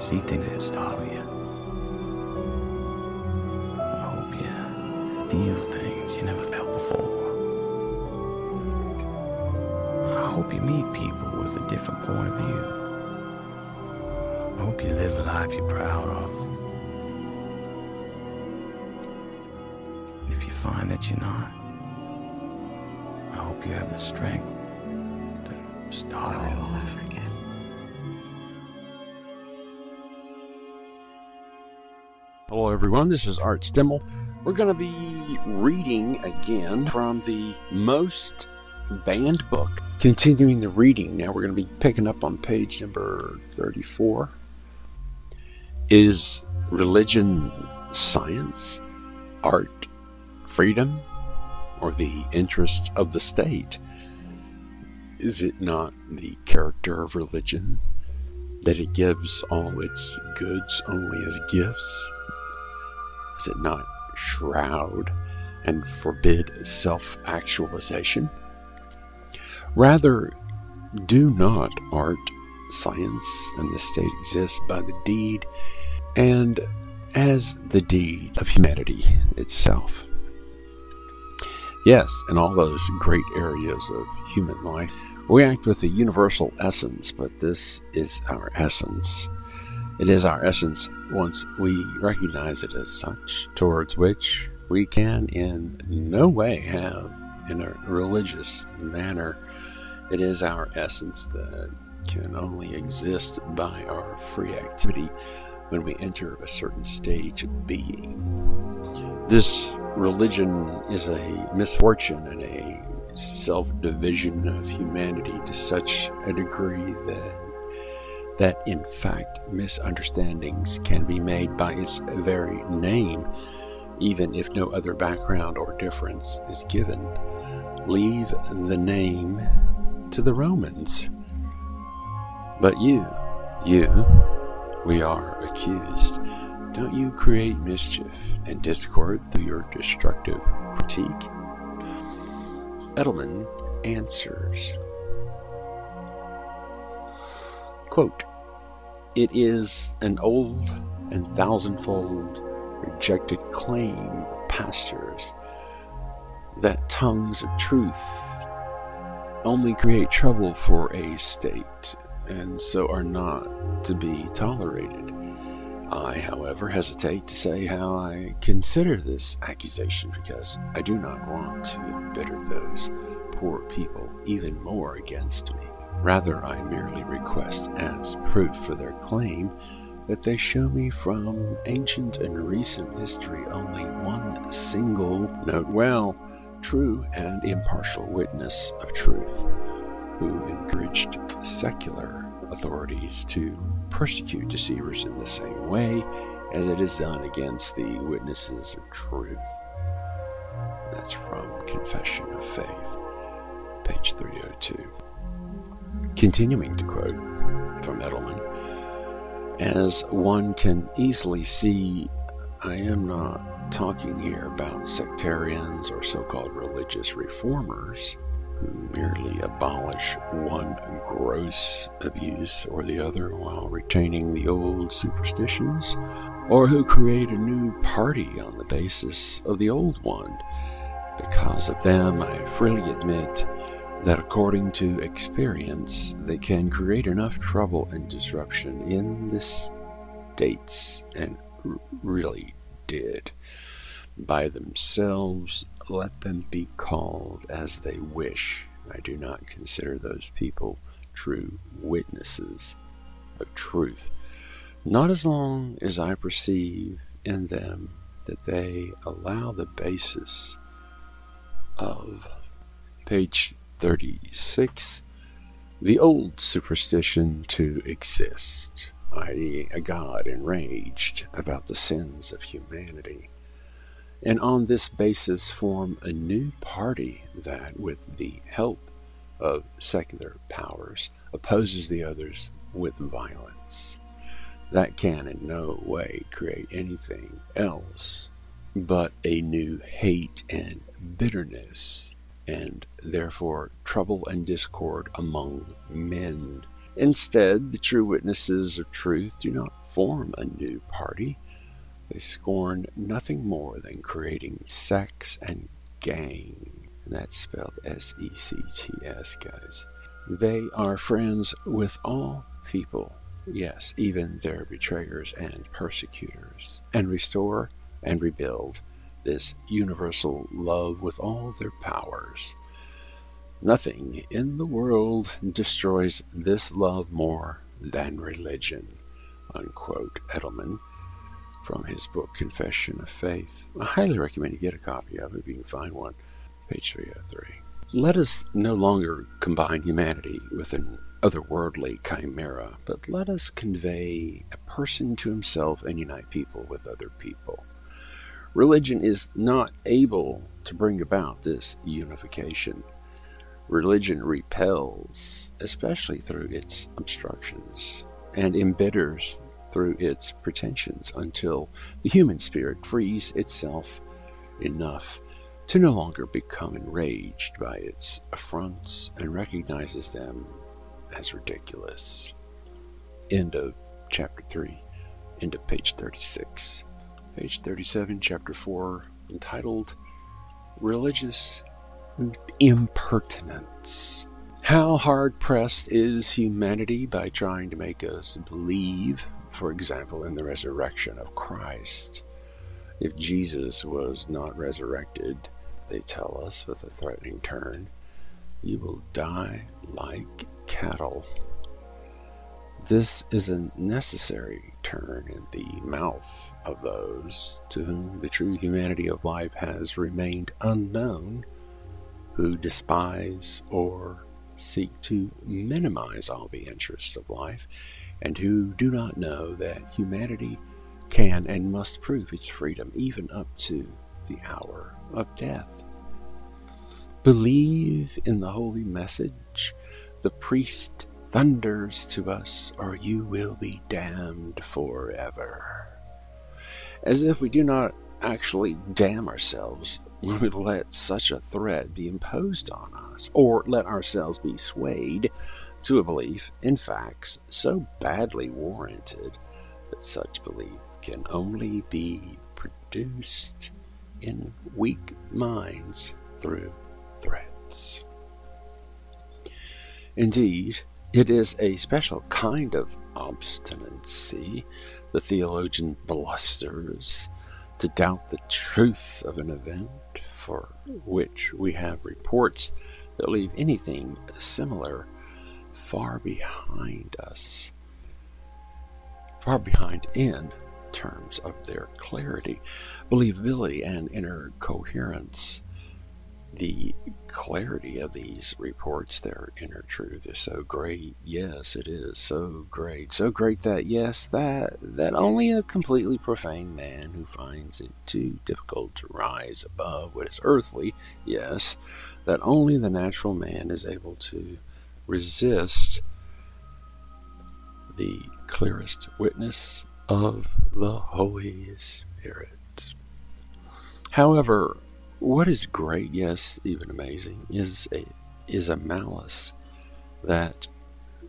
see things that startle you. I hope you feel things you never felt before. I hope you meet people with a different point of view. I hope you live a life you're proud of. If you find that you're not, I hope you have the strength to start all over again. Hello everyone, this is Art Stimmel. We're going to be reading again from the most banned book, continuing the reading. Now we're going to be picking up on page number 34. Is religion science, art, freedom, or the interest of the state? Is it not the character of religion, that it gives all its goods only as gifts? Does it not shroud and forbid self-actualization? Rather, do not art, science, and the state exist by the deed and as the deed of humanity itself. Yes, in all those great areas of human life, we act with a universal essence, but this is our essence. It is our essence once we recognize it as such, towards which we can in no way have in a religious manner. It is our essence that can only exist by our free activity when we enter a certain stage of being. This religion is a misfortune and a self-division of humanity to such a degree that in fact misunderstandings can be made by its very name, even if no other background or difference is given. Leave the name to the Romans. But we are accused. Don't you create mischief and discord through your destructive critique? Edelman answers. Quote, "It is an old and thousandfold rejected claim of pastors that tongues of truth only create trouble for a state and so are not to be tolerated. I, however, hesitate to say how I consider this accusation because I do not want to embitter those poor people even more against me. Rather, I merely request as proof for their claim that they show me from ancient and recent history only one single, note well, true and impartial witness of truth, who encouraged secular authorities to persecute deceivers in the same way as it is done against the witnesses of truth." That's from Confession of Faith, page 302. Continuing to quote from Edelman, "As one can easily see, I am not talking here about sectarians or so-called religious reformers who merely abolish one gross abuse or the other while retaining the old superstitions, or who create a new party on the basis of the old one. Because of them, I freely admit that according to experience, they can create enough trouble and disruption in the states, and really did, by themselves. Let them be called as they wish. I do not consider those people true witnesses of truth, not as long as I perceive in them that they allow the basis of," page 36, "the old superstition to exist, i.e. a God enraged about the sins of humanity, and on this basis form a new party that, with the help of secular powers, opposes the others with violence. That can in no way create anything else but a new hate and bitterness, and therefore trouble and discord among men, Instead, the true witnesses of truth do not form a new party. They scorn nothing more than creating sects and gang. And that's spelled sects, guys. They are friends with all people, yes, even their betrayers and persecutors, and restore and rebuild this universal love with all their powers. Nothing in the world destroys this love more than religion, unquote, Edelman, from his book Confession of Faith. I highly recommend you get a copy of it if you can find one, page 303. Let us no longer combine humanity with an otherworldly chimera, but let us convey a person to himself and unite people with other people. Religion is not able to bring about this unification. Religion repels, especially through its obstructions, and embitters through its pretensions until the human spirit frees itself enough to no longer become enraged by its affronts and recognizes them as ridiculous. End of chapter 3, end of page 36. Page 37, chapter 4, entitled Religious Impertinence. How hard-pressed is humanity by trying to make us believe, for example, in the resurrection of Christ. If Jesus was not resurrected, they tell us with a threatening turn, you will die like cattle. This is a necessary turn in the mouth of those to whom the true humanity of life has remained unknown, who despise or seek to minimize all the interests of life, and who do not know that humanity can and must prove its freedom even up to the hour of death. Believe in the holy message. The priest thunders to us, or you will be damned forever. As if we do not actually damn ourselves when we let such a threat be imposed on us, or let ourselves be swayed to a belief in facts so badly warranted that such belief can only be produced in weak minds through threats. Indeed, it is a special kind of obstinacy the theologian blusters to doubt the truth of an event for which we have reports that leave anything similar far behind us, far behind in terms of their clarity, believability, and inner coherence. The clarity of these reports, their inner truth, is so great. Yes, it is so great that, yes, that only a completely profane man who finds it too difficult to rise above what is earthly, yes, that only the natural man is able to resist the clearest witness of the Holy Spirit. However, what is great, yes, even amazing, is a malice that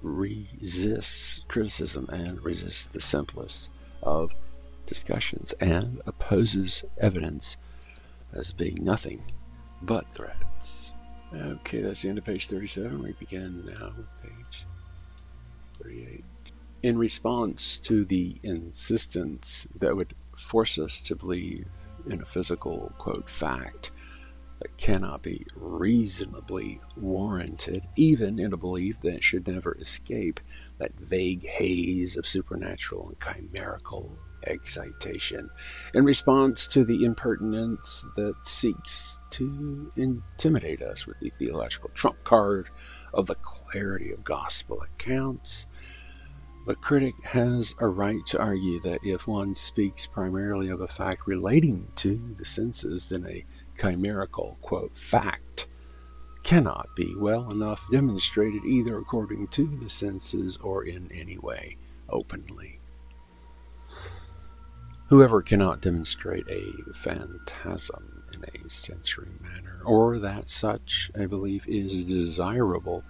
resists criticism and resists the simplest of discussions and opposes evidence as being nothing but threats. Okay, that's the end of page 37. We begin now with page 38. In response to the insistence that would force us to believe in a physical, quote, fact that cannot be reasonably warranted, even in a belief that should never escape that vague haze of supernatural and chimerical excitation, in response to the impertinence that seeks to intimidate us with the theological trump card of the clarity of gospel accounts, the critic has a right to argue that if one speaks primarily of a fact relating to the senses, then a chimerical, quote, fact cannot be well enough demonstrated either according to the senses or in any way openly. Whoever cannot demonstrate a phantasm in a sensory manner, or that such a belief is desirable,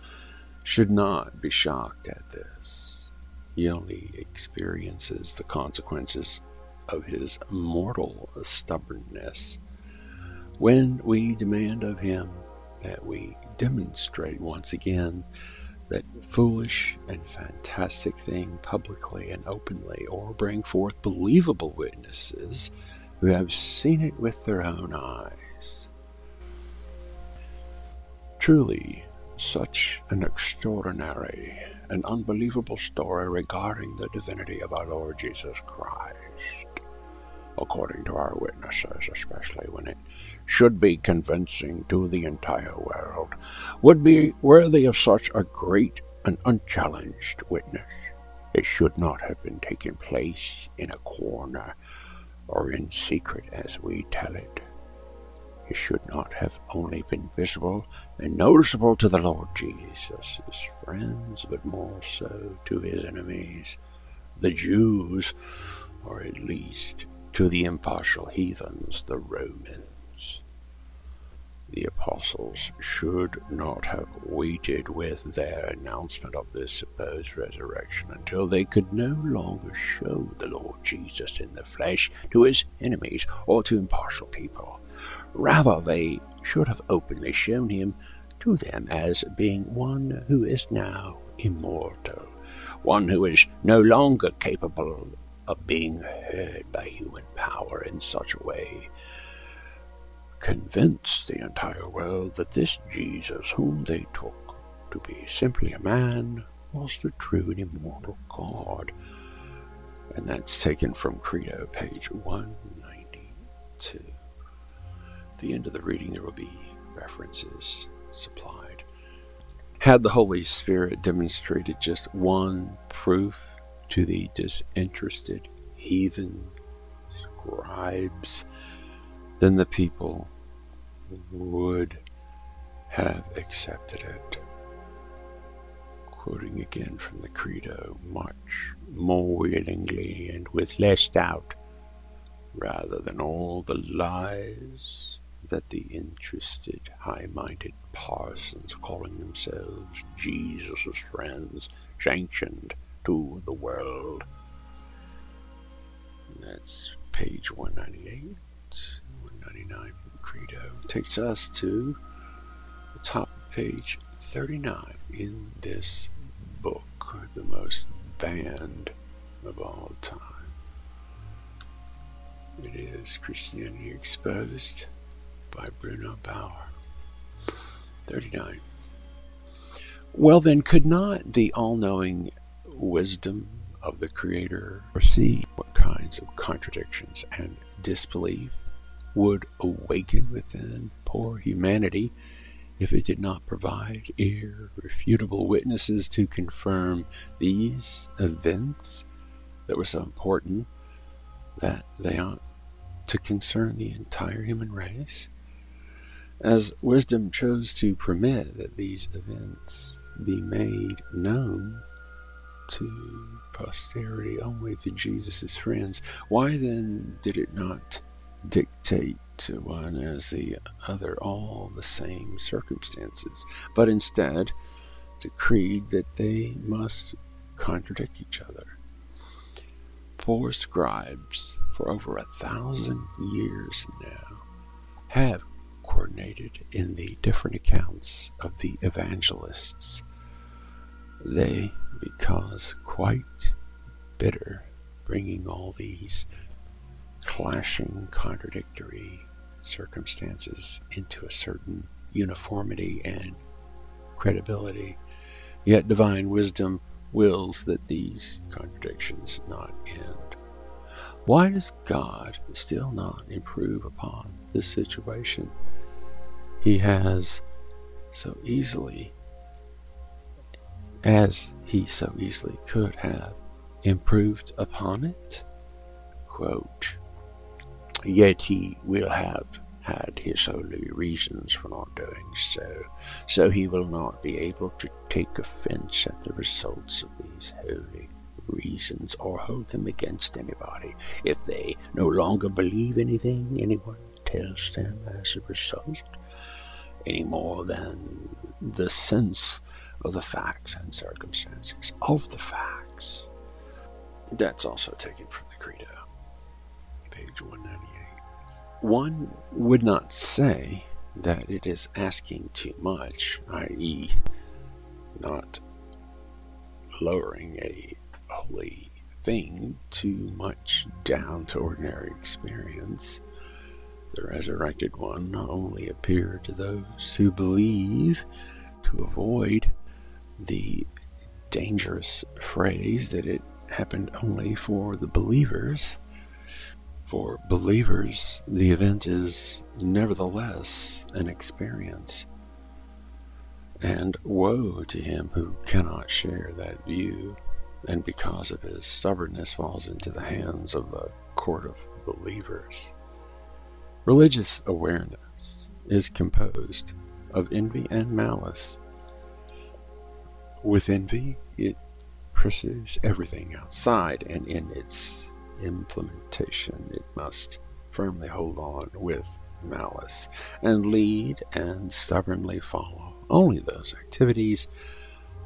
should not be shocked at this. He only experiences the consequences of his mortal stubbornness when we demand of him that we demonstrate once again that foolish and fantastic thing publicly and openly, or bring forth believable witnesses who have seen it with their own eyes. Truly, such an extraordinary and unbelievable story regarding the divinity of our Lord Jesus Christ, according to our witnesses, especially when it should be convincing to the entire world, would be worthy of such a great and unchallenged witness. It should not have been taking place in a corner or in secret as we tell it. It should not have only been visible and noticeable to the Lord Jesus, his friends, but more so to his enemies, the Jews, or at least to the impartial heathens, the Romans. The apostles should not have waited with their announcement of this supposed resurrection until they could no longer show the Lord Jesus in the flesh to his enemies or to impartial people. Rather, they should have openly shown him to them as being one who is now immortal, one who is no longer capable of being heard by human power in such a way. Convince the entire world that this Jesus whom they took to be simply a man was the true and immortal God. And that's taken from Credo, page 192. At the end of the reading there will be references supplied. Had the Holy Spirit demonstrated just one proof to the disinterested heathen scribes, then the people would have accepted it. Quoting again from the Credo, much more willingly and with less doubt, rather than all the lies that the interested, high-minded parsons calling themselves Jesus' friends sanctioned to the world. That's page 198, 199 from Credo. Takes us to the top of page 39 in this book, the most banned of all time. It is Christianity Exposed by Bruno Bauer. 39. Well then, could not the all-knowing wisdom of the Creator foresee what kinds of contradictions and disbelief would awaken within poor humanity if it did not provide irrefutable witnesses to confirm these events that were so important that they ought to concern the entire human race? As wisdom chose to permit that these events be made known to posterity only through Jesus' friends, why then did it not dictate to one as the other all the same circumstances, but instead decreed that they must contradict each other? Four scribes for over 1,000 years now have coordinated in the different accounts of the evangelists. They, because quite bitter, bringing all these clashing, contradictory circumstances into a certain uniformity and credibility, yet divine wisdom wills that these contradictions not end. Why does God still not improve upon this situation he has so easily, as he so easily could have improved upon it? Quote, yet he will have had his holy reasons for not doing so, so he will not be able to take offense at the results of these holy reasons or hold them against anybody if they no longer believe anything anyone tells them as a result, any more than the sense of the facts and circumstances of the facts. That's also taken from the Credo, page 198. One would not say that it is asking too much, i.e., not lowering a holy thing too much down to ordinary experience. The resurrected one only appear to those who believe to avoid the dangerous phrase that it happened only for the believers. For believers, the event is nevertheless an experience. And woe to him who cannot share that view, and because of his stubbornness falls into the hands of the court of believers. Religious awareness is composed of envy and malice. With envy, it pursues everything outside, and in its implementation, it must firmly hold on with malice and lead and stubbornly follow only those activities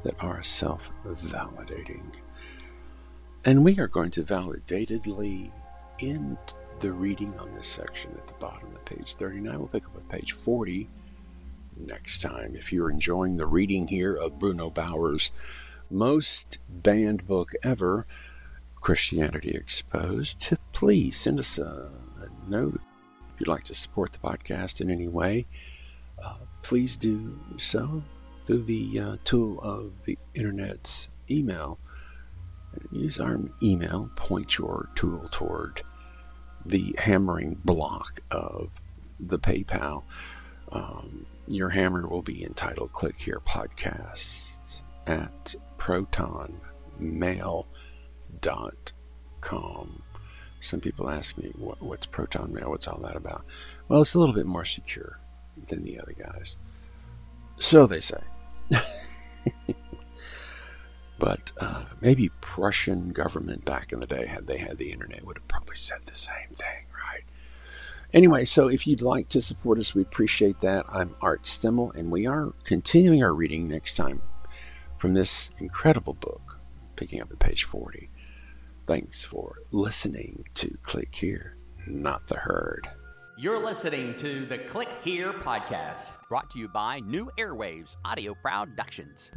that are self-validating. And we are going to validatedly end the reading on this section at the bottom of page 39. We'll pick up at page 40 next time. If you're enjoying the reading here of Bruno Bauer's most banned book ever, Christianity Exposed, please send us a note. If you'd like to support the podcast in any way, please do so through the tool of the internet's email. Use our email, point your tool toward the hammering block of the PayPal. Your hammer will be entitled Click Here Podcasts at protonmail.com. Some people ask me, what's Proton Mail? What's all that about? Well, it's a little bit more secure than the other guys. So they say. But maybe Prussian government back in the day, had they had the internet, would have probably said the same thing, right? Anyway, so if you'd like to support us, we appreciate that. I'm Art Stimmel, and we are continuing our reading next time from this incredible book, picking up at page 40. Thanks for listening to Click Here, Not the Herd. You're listening to the Click Here podcast, brought to you by New Airwaves Audio Productions.